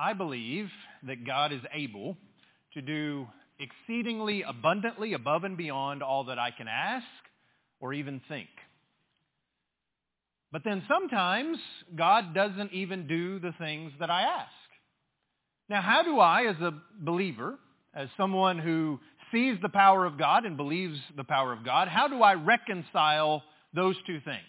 I believe that God is able to do exceedingly abundantly above and beyond all that I can ask or even think. But then sometimes God doesn't even do the things that I ask. Now, how do I, as a believer, as someone who sees the power of God and believes the power of God, how do I reconcile those two things?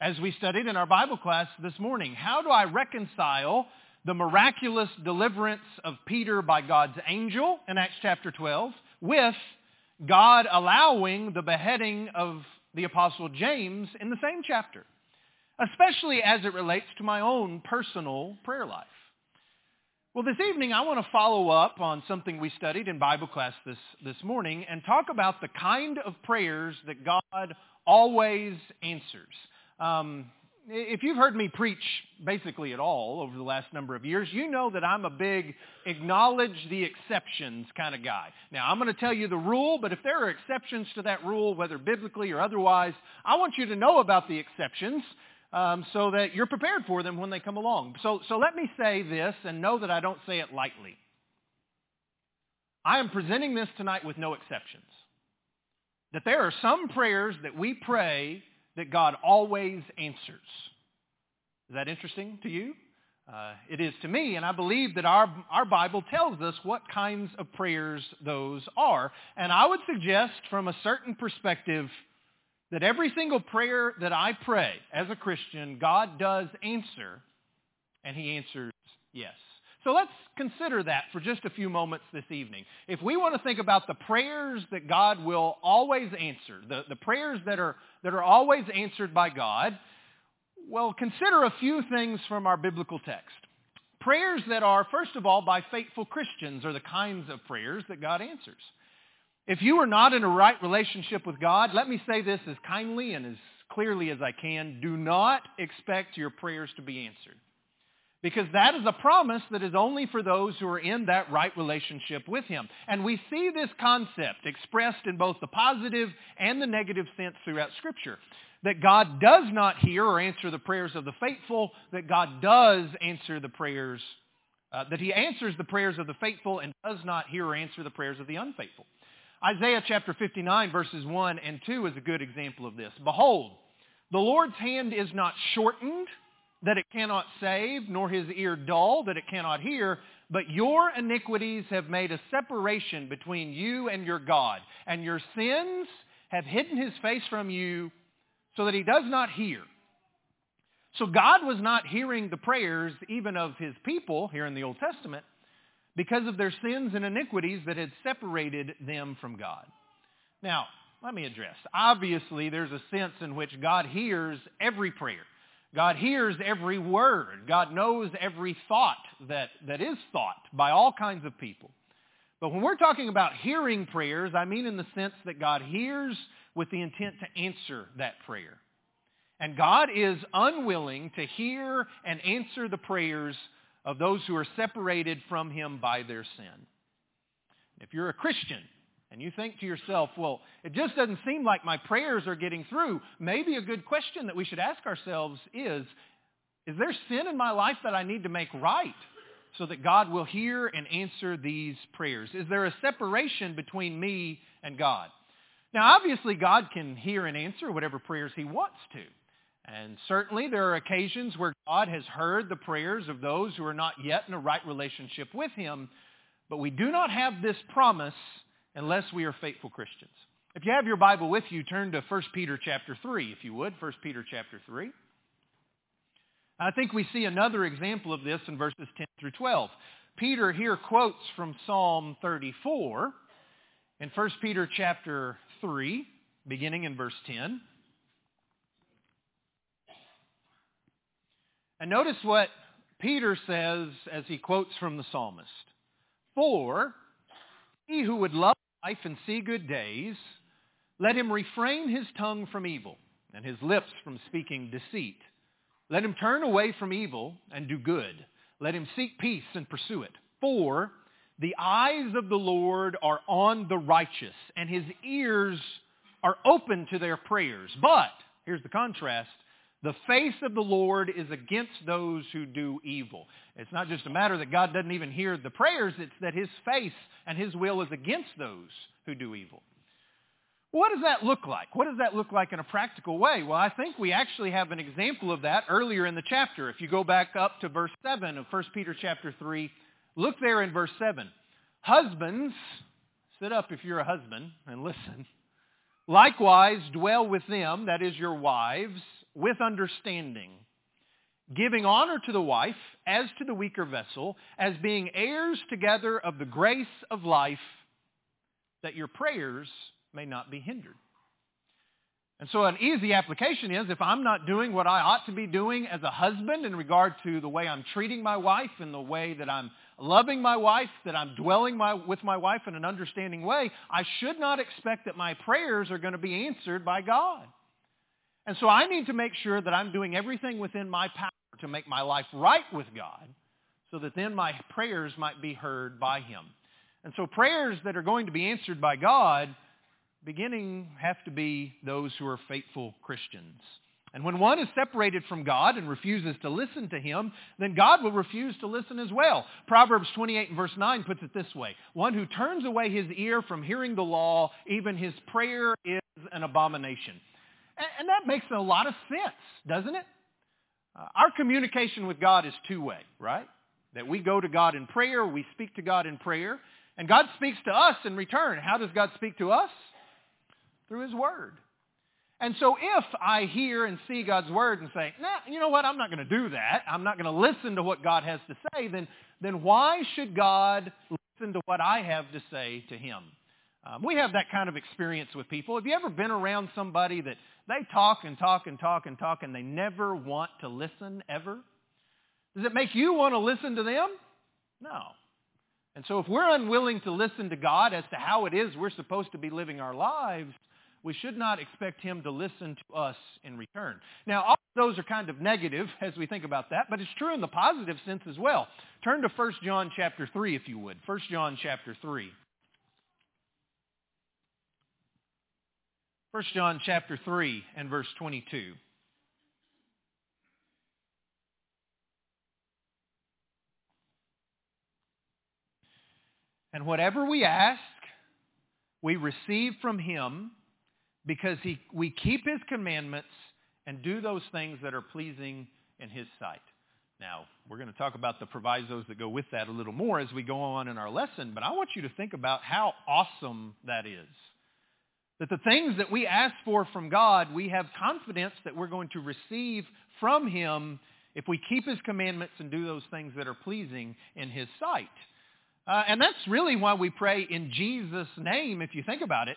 As we studied in our Bible class this morning, how do I reconcile the miraculous deliverance of Peter by God's angel in Acts chapter 12 with God allowing the beheading of the Apostle James in the same chapter, especially as it relates to my own personal prayer life? Well, this evening I want to follow up on something we studied in Bible class this morning and talk about the kind of prayers that God always answers. If you've heard me preach basically at all over the last number of years, you know that I'm a big acknowledge the exceptions kind of guy. Now, I'm going to tell you the rule, but if there are exceptions to that rule, whether biblically or otherwise, I want you to know about the exceptions so that you're prepared for them when they come along. So let me say this and know that I don't say it lightly. I am presenting this tonight with no exceptions. That there are some prayers that we pray that God always answers. Is that interesting to you? It is to me, and I believe that our Bible tells us what kinds of prayers those are. And I would suggest from a certain perspective that every single prayer that I pray as a Christian, God does answer, and he answers yes. So let's consider that for just a few moments this evening. If we want to think about the prayers that God will always answer, the prayers that are always answered by God, well, consider a few things from our biblical text. Prayers that are, first of all, by faithful Christians are the kinds of prayers that God answers. If you are not in a right relationship with God, let me say this as kindly and as clearly as I can, do not expect your prayers to be answered. Because that is a promise that is only for those who are in that right relationship with him. And we see this concept expressed in both the positive and the negative sense throughout Scripture. That God does not hear or answer the prayers of the faithful, that God does answer the prayers, that he answers the prayers of the faithful and does not hear or answer the prayers of the unfaithful. Isaiah chapter 59 verses 1 and 2 is a good example of this. Behold, the Lord's hand is not shortened, that it cannot save, nor his ear dull, that it cannot hear. But your iniquities have made a separation between you and your God, and your sins have hidden his face from you so that he does not hear. So God was not hearing the prayers even of his people here in the Old Testament because of their sins and iniquities that had separated them from God. Now, let me address. Obviously, there's a sense in which God hears every prayer. God hears every word. God knows every thought that is thought by all kinds of people. But when we're talking about hearing prayers, I mean in the sense that God hears with the intent to answer that prayer. And God is unwilling to hear and answer the prayers of those who are separated from him by their sin. If you're a Christian, and you think to yourself, well, it just doesn't seem like my prayers are getting through. Maybe a good question that we should ask ourselves is there sin in my life that I need to make right so that God will hear and answer these prayers? Is there a separation between me and God? Now, obviously, God can hear and answer whatever prayers he wants to. And certainly there are occasions where God has heard the prayers of those who are not yet in a right relationship with him. But we do not have this promise unless we are faithful Christians. If you have your Bible with you, turn to 1 Peter chapter 3, if you would. 1 Peter chapter 3. I think we see another example of this in verses 10 through 12. Peter here quotes from Psalm 34 in 1 Peter chapter 3, beginning in verse 10. And notice what Peter says as he quotes from the psalmist. For he who would love life and see good days, let him refrain his tongue from evil and his lips from speaking deceit. Let him turn away from evil and do good. Let him seek peace and pursue it. For the eyes of the Lord are on the righteous, and his ears are open to their prayers. But, here's the contrast, The face of the Lord is against those who do evil. It's not just a matter that God doesn't even hear the prayers. It's that his face and his will is against those who do evil. What does that look like? What does that look like in a practical way? Well, I think we actually have an example of that earlier in the chapter. If you go back up to verse 7 of 1 Peter chapter 3, look there in verse 7. Husbands, sit up if you're a husband and listen. Likewise, dwell with them, that is your wives, with understanding, giving honor to the wife as to the weaker vessel, as being heirs together of the grace of life, that your prayers may not be hindered. And so an easy application is, if I'm not doing what I ought to be doing as a husband in regard to the way I'm treating my wife and the way that I'm loving my wife, that I'm dwelling with my wife in an understanding way, I should not expect that my prayers are going to be answered by God. And so I need to make sure that I'm doing everything within my power to make my life right with God so that then my prayers might be heard by him. And so prayers that are going to be answered by God beginning have to be those who are faithful Christians. And when one is separated from God and refuses to listen to him, then God will refuse to listen as well. Proverbs 28 and verse 9 puts it this way. One who turns away his ear from hearing the law, even his prayer is an abomination. And that makes a lot of sense, doesn't it? Our communication with God is two-way, right? That we go to God in prayer, we speak to God in prayer, and God speaks to us in return. How does God speak to us? Through his word. And so if I hear and see God's word and say, nah, you know what, I'm not going to do that. I'm not going to listen to what God has to say. Then why should God listen to what I have to say to him? We have that kind of experience with people. Have you ever been around somebody that they talk and talk and talk and talk and they never want to listen ever? Does it make you want to listen to them? No. And so if we're unwilling to listen to God as to how it is we're supposed to be living our lives, we should not expect him to listen to us in return. Now, all of those are kind of negative as we think about that, but it's true in the positive sense as well. Turn to 1 John chapter 3, if you would. 1 John chapter 3. 1 John chapter 3 and verse 22. And whatever we ask, we receive from him, because we keep his commandments and do those things that are pleasing in his sight. Now, we're going to talk about the provisos that go with that a little more as we go on in our lesson, but I want you to think about how awesome that is. That the things that we ask for from God, we have confidence that we're going to receive from him if we keep his commandments and do those things that are pleasing in his sight. And that's really why we pray in Jesus' name, if you think about it.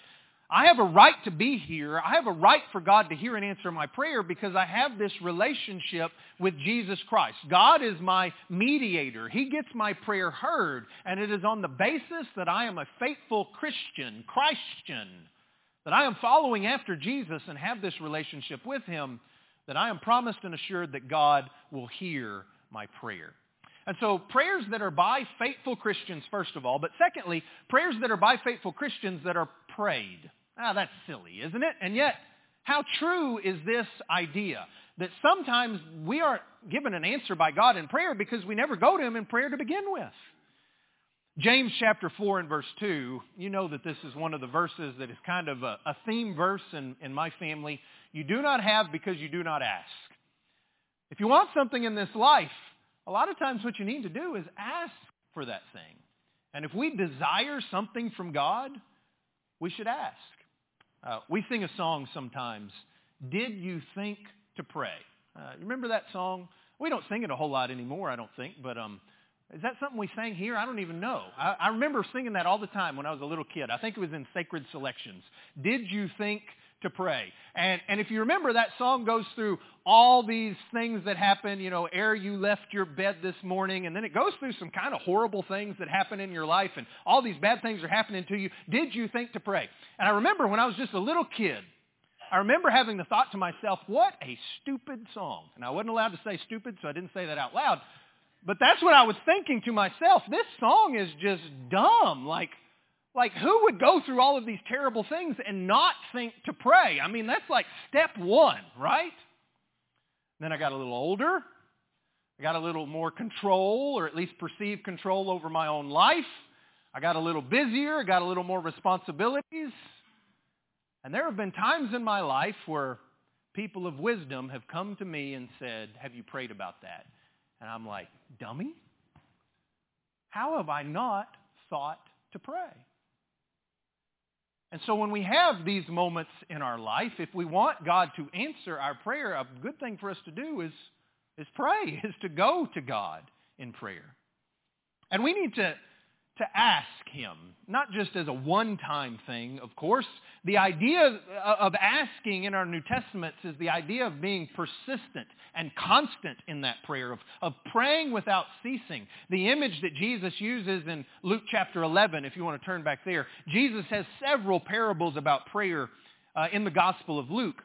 I have a right to be here. I have a right for God to hear and answer my prayer because I have this relationship with Jesus Christ. God is my mediator. He gets my prayer heard, and it is on the basis that I am a faithful Christian, that I am following after Jesus and have this relationship with him, that I am promised and assured that God will hear my prayer. And so prayers that are by faithful Christians, first of all, but secondly, prayers that are by faithful Christians that are prayed. Ah, that's silly, isn't it? And yet, how true is this idea that sometimes we aren't given an answer by God in prayer because we never go to him in prayer to begin with? James chapter 4 and verse 2, you know that this is one of the verses that is kind of a theme verse in my family. You do not have because you do not ask. If you want something in this life, a lot of times what you need to do is ask for that thing. And if we desire something from God, we should ask. We sing a song sometimes, Did You Think to Pray? Remember that song? We don't sing it a whole lot anymore, I don't think, but is that something we sang here? I don't even know. I remember singing that all the time when I was a little kid. I think it was in Sacred Selections. Did You Think to Pray? And if you remember, that song goes through all these things that happen, you know, ere you left your bed this morning, and then it goes through some kind of horrible things that happen in your life, and all these bad things are happening to you. Did you think to pray? And I remember when I was just a little kid, I remember having the thought to myself, what a stupid song. And I wasn't allowed to say stupid, so I didn't say that out loud. But that's what I was thinking to myself. This song is just dumb. Like, who would go through all of these terrible things and not think to pray? I mean, that's like step one, right? Then I got a little older. I got a little more control, or at least perceived control over my own life. I got a little busier. I got a little more responsibilities. And there have been times in my life where people of wisdom have come to me and said, have you prayed about that? And I'm like, dummy, how have I not thought to pray? And so when we have these moments in our life, if we want God to answer our prayer, a good thing for us to do is pray, is to go to God in prayer. And we need to ask Him, not just as a one-time thing, of course. The idea of asking in our New Testaments is the idea of being persistent and constant in that prayer, of praying without ceasing. The image that Jesus uses in Luke chapter 11, if you want to turn back there, Jesus has several parables about prayer in the Gospel of Luke.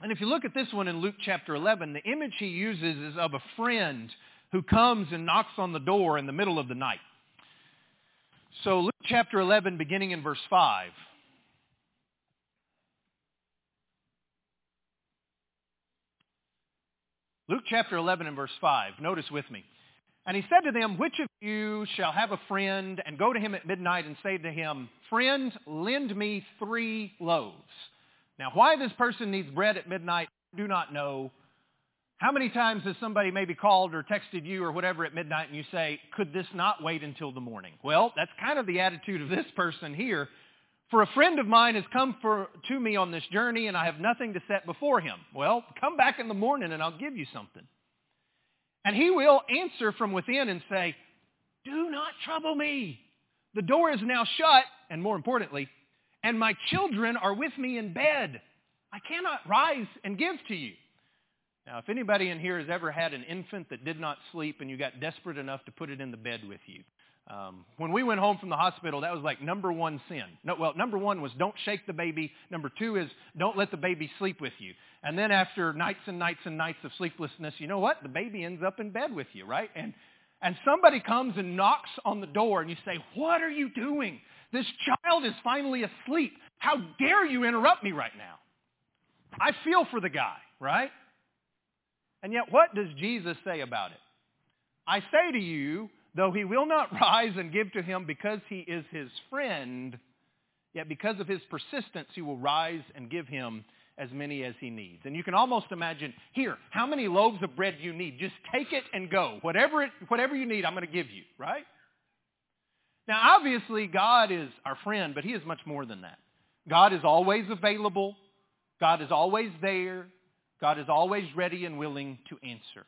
And if you look at this one in Luke chapter 11, the image He uses is of a friend who comes and knocks on the door in the middle of the night. So Luke chapter 11, beginning in verse 5. Luke chapter 11 and verse 5. Notice with me. And he said to them, which of you shall have a friend and go to him at midnight and say to him, friend, lend me 3 loaves. Now why this person needs bread at midnight, I do not know. How many times has somebody maybe called or texted you or whatever at midnight and you say, could this not wait until the morning? Well, that's kind of the attitude of this person here. For a friend of mine has come to me on this journey and I have nothing to set before him. Well, come back in the morning and I'll give you something. And he will answer from within and say, do not trouble me. The door is now shut, and more importantly, and my children are with me in bed. I cannot rise and give to you. Now, if anybody in here has ever had an infant that did not sleep and you got desperate enough to put it in the bed with you, when we went home from the hospital, that was like number one sin. No, well, number one was don't shake the baby. Number two is don't let the baby sleep with you. And then after nights and nights and nights of sleeplessness, you know what? The baby ends up in bed with you, right? And somebody comes and knocks on the door and you say, what are you doing? This child is finally asleep. How dare you interrupt me right now? I feel for the guy, right? And yet, what does Jesus say about it? I say to you, though he will not rise and give to him because he is his friend, yet because of his persistence, he will rise and give him as many as he needs. And you can almost imagine, here, how many loaves of bread you need. Just take it and go. Whatever you need, I'm going to give you, right? Now, obviously, God is our friend, but he is much more than that. God is always available. God is always there. God is always ready and willing to answer.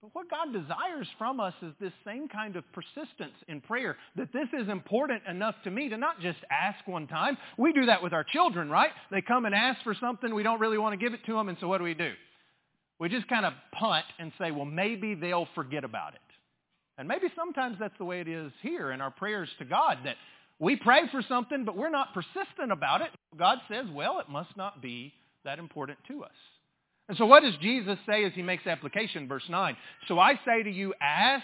But what God desires from us is this same kind of persistence in prayer, that this is important enough to me to not just ask one time. We do that with our children, right? They come and ask for something. We don't really want to give it to them, and so what do? We just kind of punt and say, well, maybe they'll forget about it. And maybe sometimes that's the way it is here in our prayers to God, that we pray for something, but we're not persistent about it. God says, well, it must not be that important to us. And so what does Jesus say as he makes application? Verse 9, so I say to you, ask,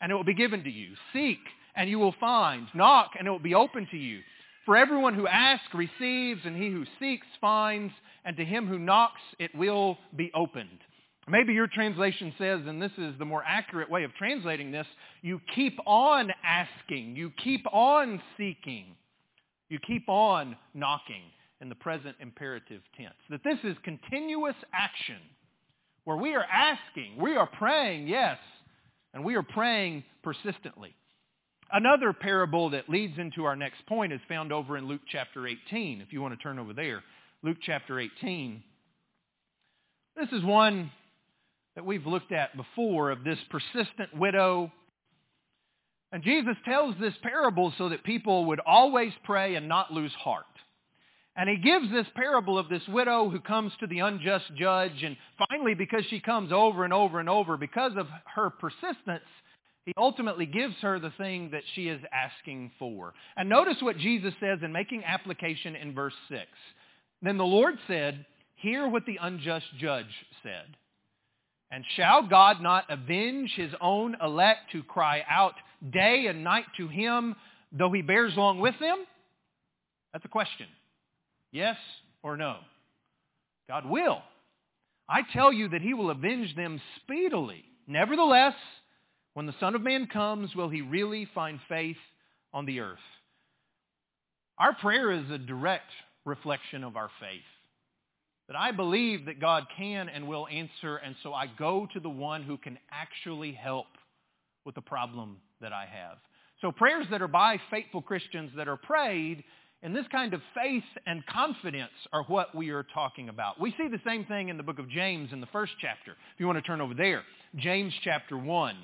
and it will be given to you. Seek, and you will find. Knock, and it will be open to you. For everyone who asks receives, and he who seeks finds, and to him who knocks it will be opened. Maybe your translation says, and this is the more accurate way of translating this, you keep on asking, you keep on seeking, you keep on knocking. In the present imperative tense, that this is continuous action where we are asking, we are praying, yes, and we are praying persistently. Another parable that leads into our next point is found over in Luke chapter 18, if you want to turn over there. Luke chapter 18. This is one that we've looked at before of this persistent widow. And Jesus tells this parable so that people would always pray and not lose heart. And he gives this parable of this widow who comes to the unjust judge, and finally, because she comes over and over and over, because of her persistence, he ultimately gives her the thing that she is asking for. And notice what Jesus says in making application in verse 6. Then the Lord said, hear what the unjust judge said. And shall God not avenge his own elect who cry out day and night to him, though he bears long with them? That's a question. Yes or no? God will. I tell you that he will avenge them speedily. Nevertheless, when the Son of Man comes, will he really find faith on the earth?" Our prayer is a direct reflection of our faith. That I believe that God can and will answer, and so I go to the one who can actually help with the problem that I have. So prayers that are by faithful Christians that are prayed in this kind of faith and confidence are what we are talking about. We see the same thing in the book of James in the first chapter. If you want to turn over there, James chapter 1.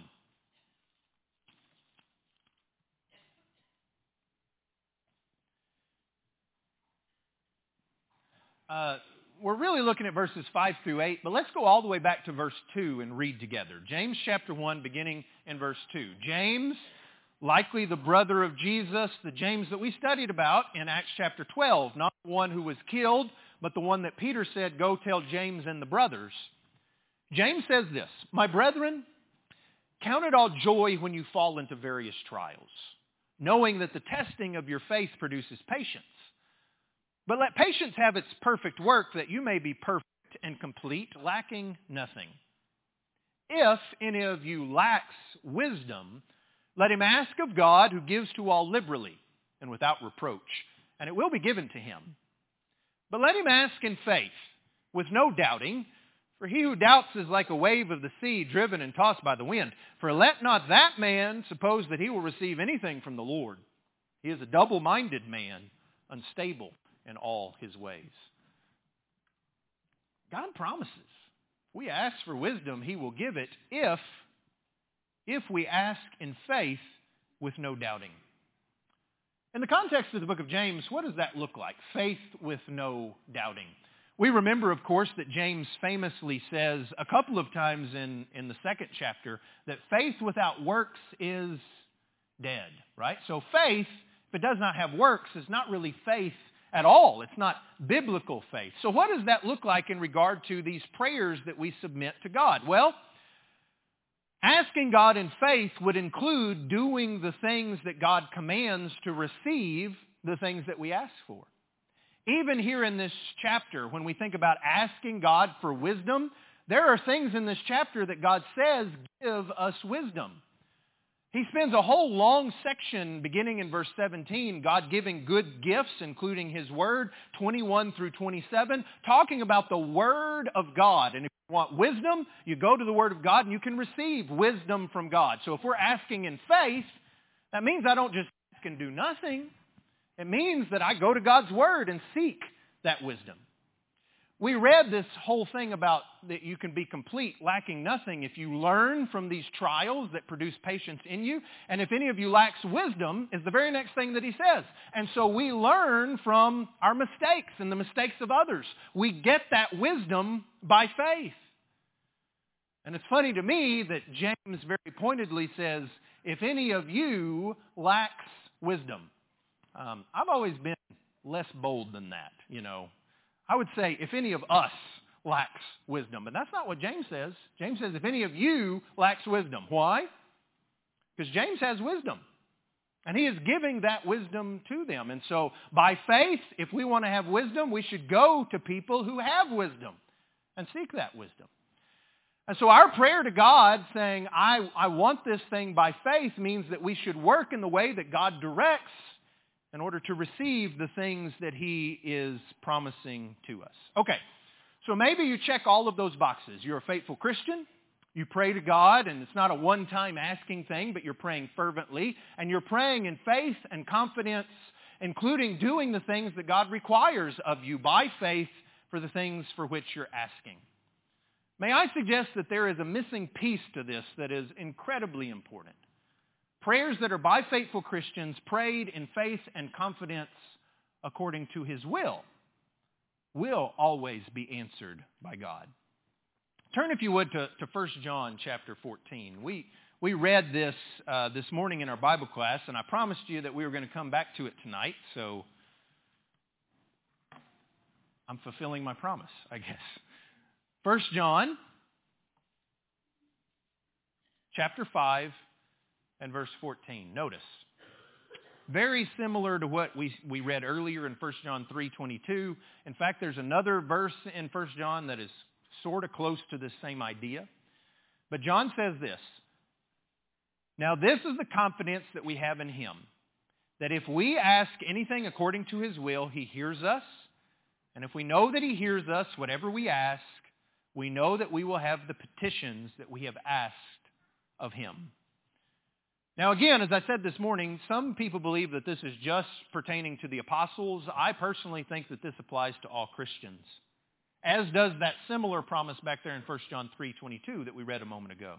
We're really looking at verses 5 through 8, but let's go all the way back to verse 2 and read together. James chapter 1, beginning in verse 2. James, likely the brother of Jesus, the James that we studied about in Acts chapter 12, not the one who was killed, but the one that Peter said, "Go tell James and the brothers." James says this, "My brethren, count it all joy when you fall into various trials, knowing that the testing of your faith produces patience. But let patience have its perfect work, that you may be perfect and complete, lacking nothing. If any of you lacks wisdom, let him ask of God, who gives to all liberally and without reproach, and it will be given to him. But let him ask in faith, with no doubting, for he who doubts is like a wave of the sea, driven and tossed by the wind. For let not that man suppose that he will receive anything from the Lord. He is a double-minded man, unstable in all his ways." God promises, if we ask for wisdom, he will give it if we ask in faith with no doubting. In the context of the book of James, what does that look like? Faith with no doubting. We remember, of course, that James famously says a couple of times in the second chapter that faith without works is dead, right? So faith, if it does not have works, is not really faith at all. It's not biblical faith. So what does that look like in regard to these prayers that we submit to God? Well, asking God in faith would include doing the things that God commands to receive the things that we ask for. Even here in this chapter, when we think about asking God for wisdom, there are things in this chapter that God says give us wisdom. He spends a whole long section beginning in verse 17, God giving good gifts, including his word, 21 through 27, talking about the word of God. And if you want wisdom, you go to the word of God and you can receive wisdom from God. So if we're asking in faith, that means I don't just ask and do nothing. It means that I go to God's word and seek that wisdom. We read this whole thing about that you can be complete, lacking nothing, if you learn from these trials that produce patience in you. And if any of you lacks wisdom, is the very next thing that he says. And so we learn from our mistakes and the mistakes of others. We get that wisdom by faith. And it's funny to me that James very pointedly says, if any of you lacks wisdom. I've always been less bold than that, you know. I would say, if any of us lacks wisdom. But that's not what James says. James says, if any of you lacks wisdom. Why? Because James has wisdom. And he is giving that wisdom to them. And so, by faith, if we want to have wisdom, we should go to people who have wisdom and seek that wisdom. And so our prayer to God saying, I want this thing by faith, means that we should work in the way that God directs in order to receive the things that he is promising to us. Okay, so maybe you check all of those boxes. You're a faithful Christian. You pray to God, and it's not a one-time asking thing, but you're praying fervently, and you're praying in faith and confidence, including doing the things that God requires of you by faith for the things for which you're asking. May I suggest that there is a missing piece to this that is incredibly important. Prayers that are by faithful Christians prayed in faith and confidence according to his will always be answered by God. Turn, if you would, to 1 John chapter 14. We read this this morning in our Bible class, and I promised you that we were going to come back to it tonight, so I'm fulfilling my promise, I guess. 1 John chapter 5. And verse 14, notice, very similar to what we read earlier in 1 John 3:22. In fact, there's another verse in 1 John that is sort of close to the same idea. But John says this, "Now this is the confidence that we have in him, that if we ask anything according to his will, he hears us. And if we know that he hears us, whatever we ask, we know that we will have the petitions that we have asked of him." Now again, as I said this morning, some people believe that this is just pertaining to the apostles. I personally think that this applies to all Christians, as does that similar promise back there in 1 John 3:22 that we read a moment ago.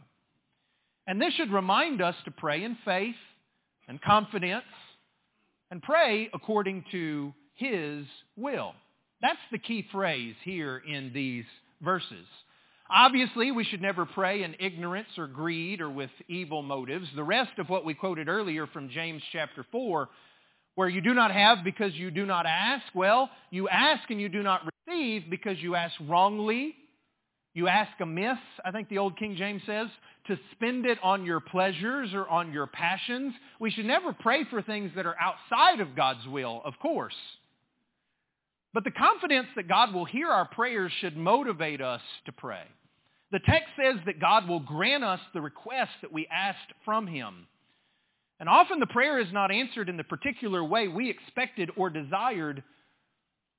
And this should remind us to pray in faith and confidence and pray according to his will. That's the key phrase here in these verses. Obviously, we should never pray in ignorance or greed or with evil motives. The rest of what we quoted earlier from James chapter 4, where you do not have because you do not ask, well, you ask and you do not receive because you ask wrongly. You ask amiss, I think the old King James says, to spend it on your pleasures or on your passions. We should never pray for things that are outside of God's will, of course. But the confidence that God will hear our prayers should motivate us to pray. The text says that God will grant us the request that we asked from him. And often the prayer is not answered in the particular way we expected or desired,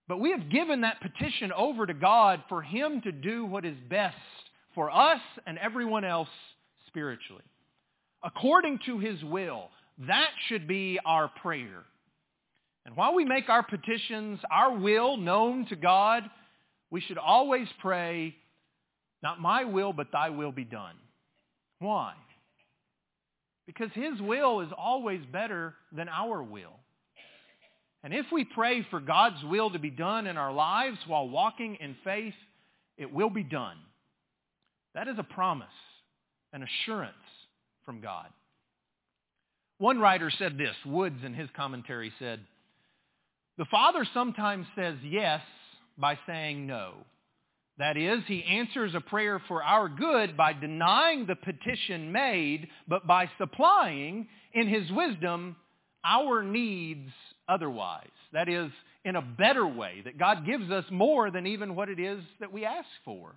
but we have given that petition over to God for him to do what is best for us and everyone else spiritually. According to his will, that should be our prayer. And while we make our petitions, our will known to God, we should always pray, "Not my will, but thy will be done." Why? Because his will is always better than our will. And if we pray for God's will to be done in our lives while walking in faith, it will be done. That is a promise, an assurance from God. One writer said this, Woods in his commentary said, "The Father sometimes says yes by saying no. That is, he answers a prayer for our good by denying the petition made, but by supplying, in his wisdom, our needs otherwise." That is, in a better way, that God gives us more than even what it is that we ask for.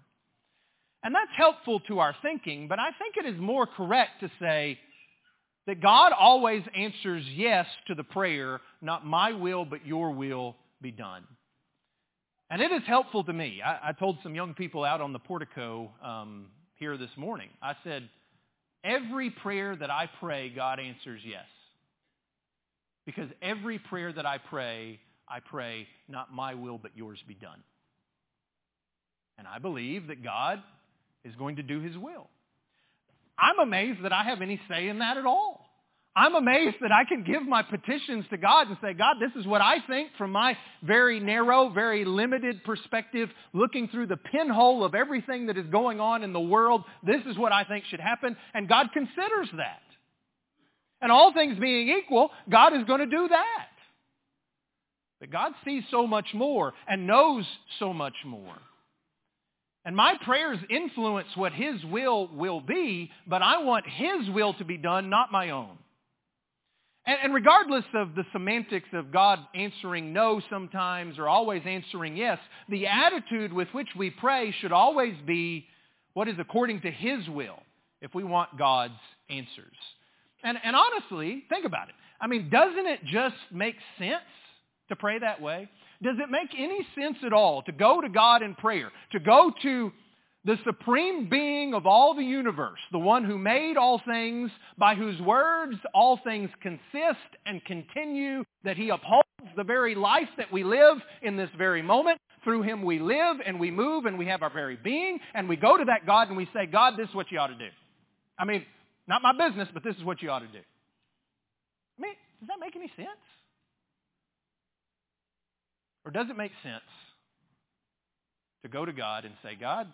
And that's helpful to our thinking, but I think it is more correct to say that God always answers yes to the prayer, "Not my will, but your will be done." And it is helpful to me. I told some young people out on the portico here this morning, I said, every prayer that I pray, God answers yes. Because every prayer that I pray, "Not my will, but yours be done." And I believe that God is going to do his will. I'm amazed that I have any say in that at all. I'm amazed that I can give my petitions to God and say, "God, this is what I think from my very narrow, very limited perspective, looking through the pinhole of everything that is going on in the world. This is what I think should happen." And God considers that. And all things being equal, God is going to do that. But God sees so much more and knows so much more. And my prayers influence what his will be, but I want his will to be done, not my own. And regardless of the semantics of God answering no sometimes or always answering yes, the attitude with which we pray should always be what is according to his will if we want God's answers. And honestly, think about it. I mean, doesn't it just make sense to pray that way? Does it make any sense at all to go to God in prayer, to go to the supreme being of all the universe, the one who made all things, by whose words all things consist and continue, that he upholds the very life that we live in this very moment? Through him we live and we move and we have our very being, and we go to that God and we say, "God, this is what you ought to do. I mean, not my business, but this is what you ought to do." I mean, does that make any sense? Or does it make sense to go to God and say, "God,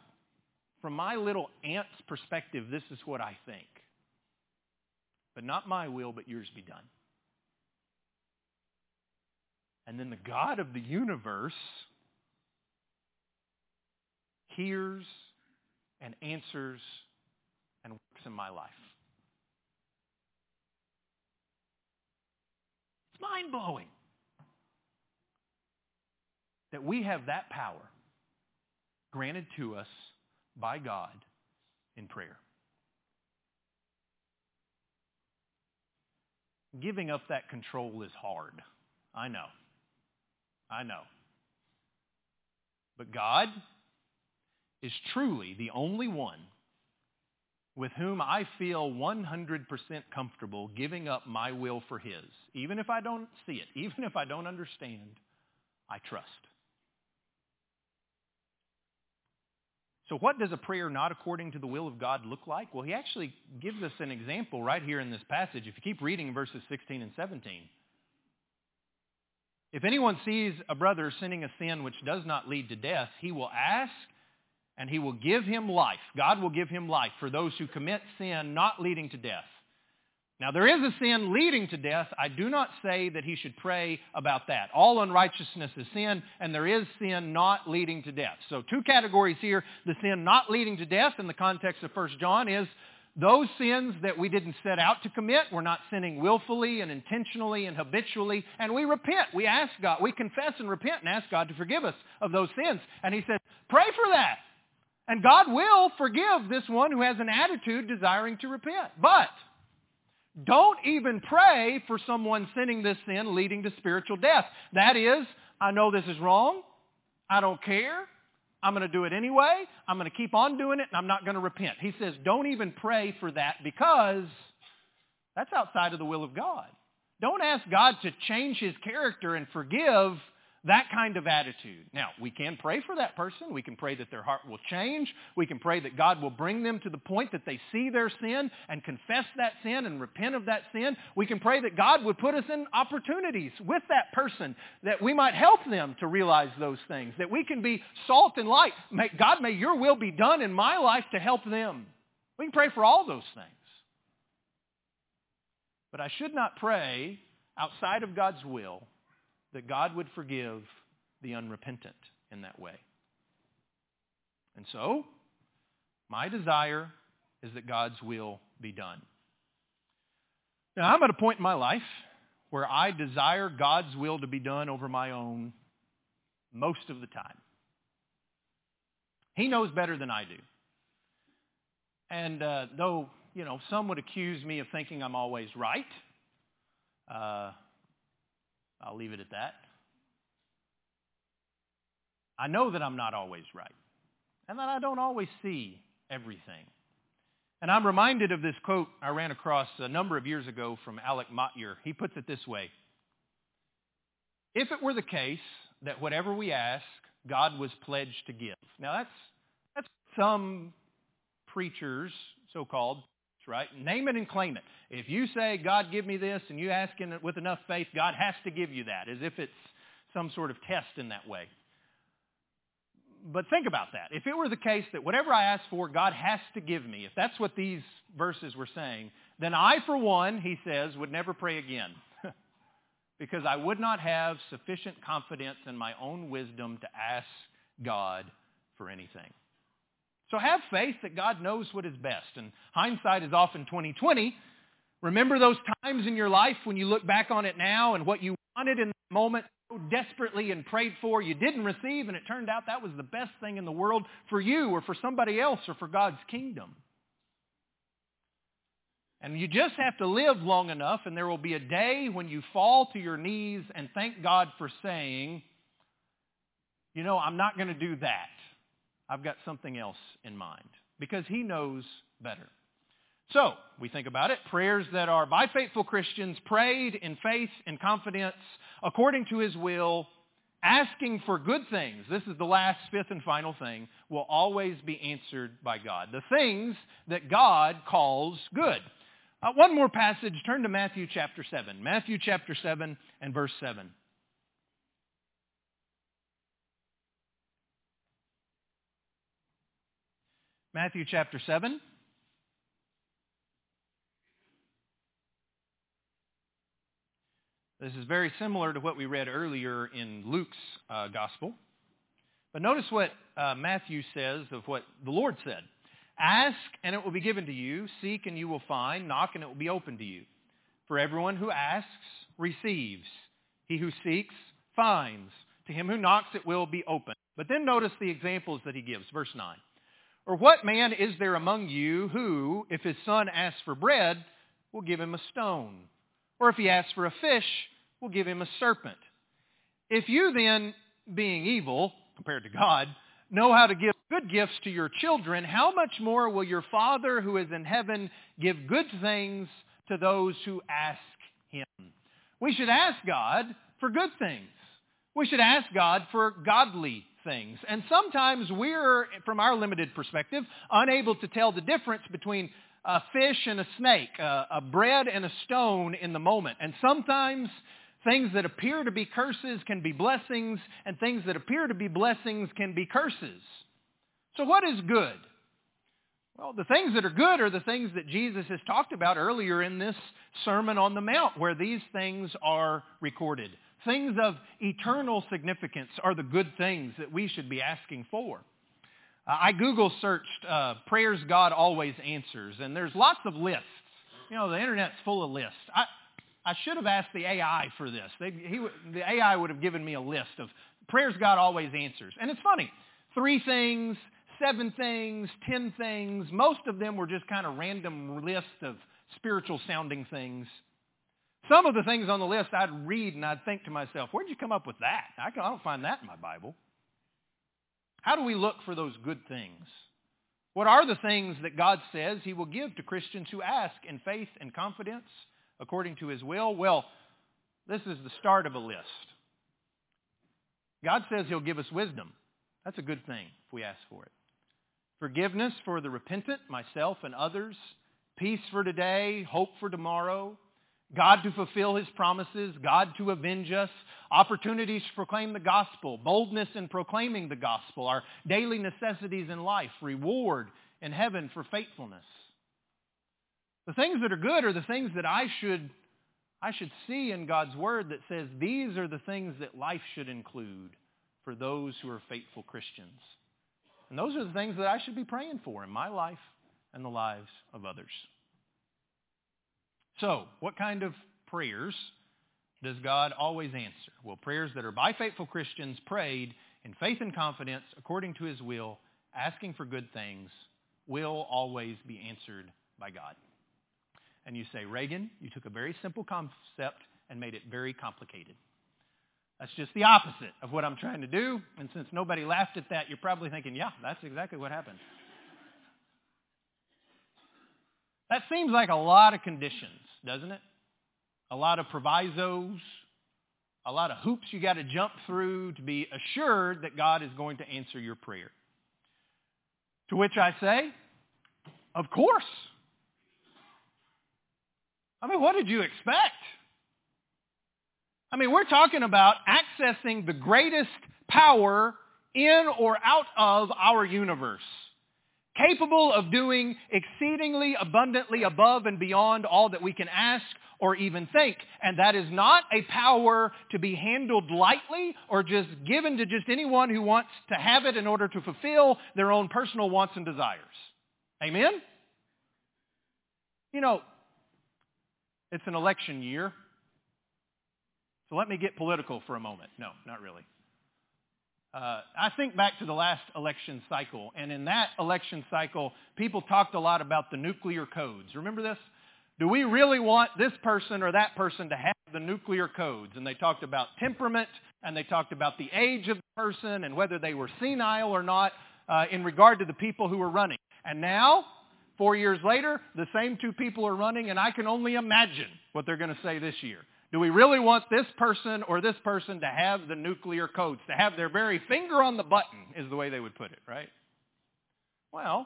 from my little ant's perspective, this is what I think. But not my will, but yours be done." And then the God of the universe hears and answers and works in my life. It's mind-blowing that we have that power granted to us by God in prayer. Giving up that control is hard. I know. But God is truly the only one with whom I feel 100% comfortable giving up my will for his. Even if I don't see it, even if I don't understand, I trust. So what does a prayer not according to the will of God look like? Well, he actually gives us an example right here in this passage. If you keep reading verses 16 and 17. If anyone sees a brother sinning a sin which does not lead to death, he will ask and he will give him life. God will give him life for those who commit sin not leading to death. Now, there is a sin leading to death. I do not say that he should pray about that. All unrighteousness is sin, and there is sin not leading to death. So two categories here. The sin not leading to death in the context of 1 John is those sins that we didn't set out to commit. We're not sinning willfully and intentionally and habitually, and we repent. We ask God. We confess and repent and ask God to forgive us of those sins. And he says, pray for that. And God will forgive this one who has an attitude desiring to repent. But don't even pray for someone sinning this sin leading to spiritual death. That is, I know this is wrong. I don't care. I'm going to do it anyway. I'm going to keep on doing it, and I'm not going to repent. He says, don't even pray for that because that's outside of the will of God. Don't ask God to change his character and forgive that kind of attitude. Now, we can pray for that person. We can pray that their heart will change. We can pray that God will bring them to the point that they see their sin and confess that sin and repent of that sin. We can pray that God would put us in opportunities with that person, that we might help them to realize those things, that we can be salt and light. God, may your will be done in my life to help them. We can pray for all those things. But I should not pray outside of God's will that God would forgive the unrepentant in that way. And so, my desire is that God's will be done. Now, I'm at a point in my life where I desire God's will to be done over my own most of the time. He knows better than I do. And though, some would accuse me of thinking I'm always right, I'll leave it at that. I know that I'm not always right, and that I don't always see everything. And I'm reminded of this quote I ran across a number of years ago from Alec Motyer. He puts it this way: if it were the case that whatever we ask, God was pledged to give. Now that's some preachers, so-called, right? Name it and claim it. If you say, God, give me this, and you ask him with enough faith, God has to give you that, as if it's some sort of test in that way. But think about that. If it were the case that whatever I ask for, God has to give me, if that's what these verses were saying, then I, for one, he says, would never pray again because I would not have sufficient confidence in my own wisdom to ask God for anything. So have faith that God knows what is best. And hindsight is often 20/20. Remember those times in your life when you look back on it now and what you wanted in the moment so desperately and prayed for, you didn't receive, and it turned out that was the best thing in the world for you or for somebody else or for God's kingdom. And you just have to live long enough, and there will be a day when you fall to your knees and thank God for saying, I'm not going to do that. I've got something else in mind, because he knows better. So we think about it. Prayers that are by faithful Christians, prayed in faith and confidence, according to his will, asking for good things. This is the last, fifth, and final thing, will always be answered by God. The things that God calls good. One more passage. Turn to Matthew chapter 7. Matthew chapter 7 and verse 7. Matthew chapter 7. This is very similar to what we read earlier in Luke's gospel. But notice what Matthew says of what the Lord said. Ask, and it will be given to you. Seek, and you will find. Knock, and it will be opened to you. For everyone who asks receives. He who seeks finds. To him who knocks, it will be opened. But then notice the examples that he gives. Verse 9. Or what man is there among you who, if his son asks for bread, will give him a stone? Or if he asks for a fish, will give him a serpent? If you then, being evil, compared to God, know how to give good gifts to your children, how much more will your Father who is in heaven give good things to those who ask him? We should ask God for good things. We should ask God for godly things. And sometimes we're, from our limited perspective, unable to tell the difference between a fish and a snake, a bread and a stone in the moment. And sometimes things that appear to be curses can be blessings, and things that appear to be blessings can be curses. So what is good? Well, the things that are good are the things that Jesus has talked about earlier in this Sermon on the Mount, where these things are recorded. Things of eternal significance are the good things that we should be asking for. I Google searched prayers God always answers, and there's lots of lists. You know, the internet's full of lists. I should have asked the AI for this. The AI would have given me a list of prayers God always answers. And it's funny. 3 things, 7 things, 10 things. Most of them were just kind of random lists of spiritual-sounding things. Some of the things on the list I'd read and I'd think to myself, where'd you come up with that? I don't find that in my Bible. How do we look for those good things? What are the things that God says he will give to Christians who ask in faith and confidence according to his will? Well, this is the start of a list. God says he'll give us wisdom. That's a good thing if we ask for it. Forgiveness for the repentant, myself and others. Peace for today, hope for tomorrow. God to fulfill his promises, God to avenge us, opportunities to proclaim the gospel, boldness in proclaiming the gospel, our daily necessities in life, reward in heaven for faithfulness. The things that are good are the things that I should see in God's word that says these are the things that life should include for those who are faithful Christians. And those are the things that I should be praying for in my life and the lives of others. So, what kind of prayers does God always answer? Well, prayers that are by faithful Christians prayed in faith and confidence according to his will, asking for good things, will always be answered by God. And you say, Reagan, you took a very simple concept and made it very complicated. That's just the opposite of what I'm trying to do. And since nobody laughed at that, you're probably thinking, yeah, that's exactly what happened. That seems like a lot of conditions, doesn't it? A lot of provisos, a lot of hoops you got to jump through to be assured that God is going to answer your prayer. To which I say, of course. I mean, what did you expect? I mean, we're talking about accessing the greatest power in or out of our universe. Capable of doing exceedingly abundantly above and beyond all that we can ask or even think. And that is not a power to be handled lightly or just given to just anyone who wants to have it in order to fulfill their own personal wants and desires. Amen? You know, it's an election year. So let me get political for a moment. No, not really. I think back to the last election cycle, and in that election cycle, people talked a lot about the nuclear codes. Remember this? Do we really want this person or that person to have the nuclear codes? And they talked about temperament, and they talked about the age of the person and whether they were senile or not in regard to the people who were running. And now, 4 years later, the same two people are running, and I can only imagine what they're going to say this year. Do we really want this person or this person to have the nuclear codes, to have their very finger on the button, is the way they would put it, right? Well,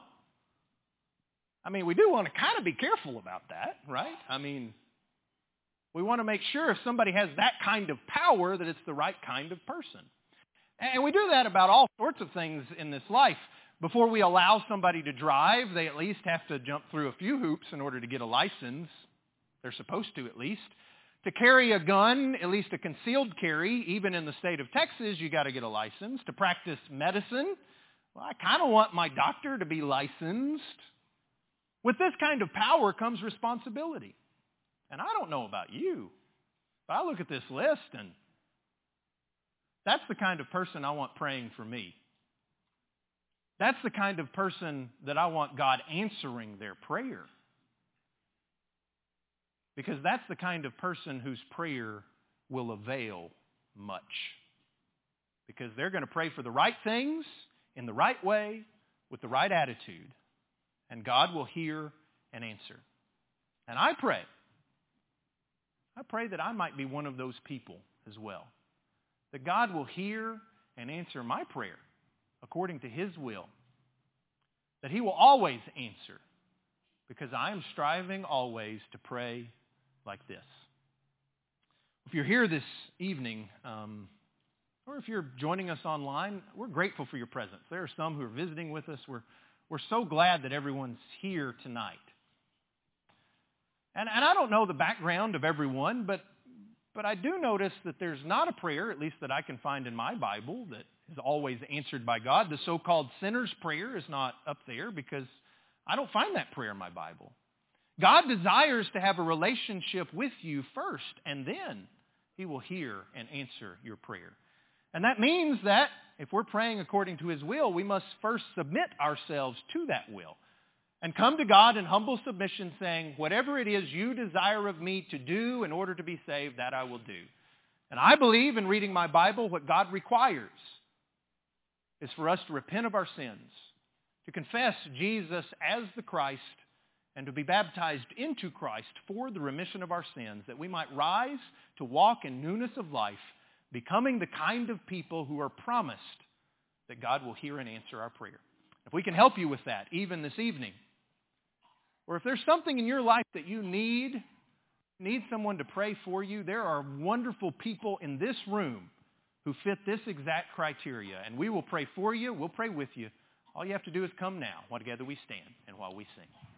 I mean, we do want to kind of be careful about that, right? I mean, we want to make sure if somebody has that kind of power that it's the right kind of person. And we do that about all sorts of things in this life. Before we allow somebody to drive, they at least have to jump through a few hoops in order to get a license. They're supposed to, at least. To carry a gun, at least a concealed carry, even in the state of Texas, you got to get a license. To practice medicine, well, I kind of want my doctor to be licensed. With this kind of power comes responsibility. And I don't know about you, but I look at this list and that's the kind of person I want praying for me. That's the kind of person that I want God answering their prayer. Because that's the kind of person whose prayer will avail much. Because they're going to pray for the right things in the right way with the right attitude. And God will hear and answer. And I pray that I might be one of those people as well. That God will hear and answer my prayer according to His will. That He will always answer, because I am striving always to pray like this. If you're here this evening, or if you're joining us online, we're grateful for your presence. There are some who are visiting with us. We're so glad that everyone's here tonight. And I don't know the background of everyone, but I do notice that there's not a prayer, at least that I can find in my Bible, that is always answered by God. The so-called sinner's prayer is not up there because I don't find that prayer in my Bible. God desires to have a relationship with you first, and then He will hear and answer your prayer. And that means that if we're praying according to His will, we must first submit ourselves to that will and come to God in humble submission, saying, whatever it is you desire of me to do in order to be saved, that I will do. And I believe in reading my Bible, what God requires is for us to repent of our sins, to confess Jesus as the Christ, and to be baptized into Christ for the remission of our sins, that we might rise to walk in newness of life, becoming the kind of people who are promised that God will hear and answer our prayer. If we can help you with that, even this evening, or if there's something in your life that you need someone to pray for you, there are wonderful people in this room who fit this exact criteria, and we will pray for you, we'll pray with you. All you have to do is come now, while together we stand and while we sing.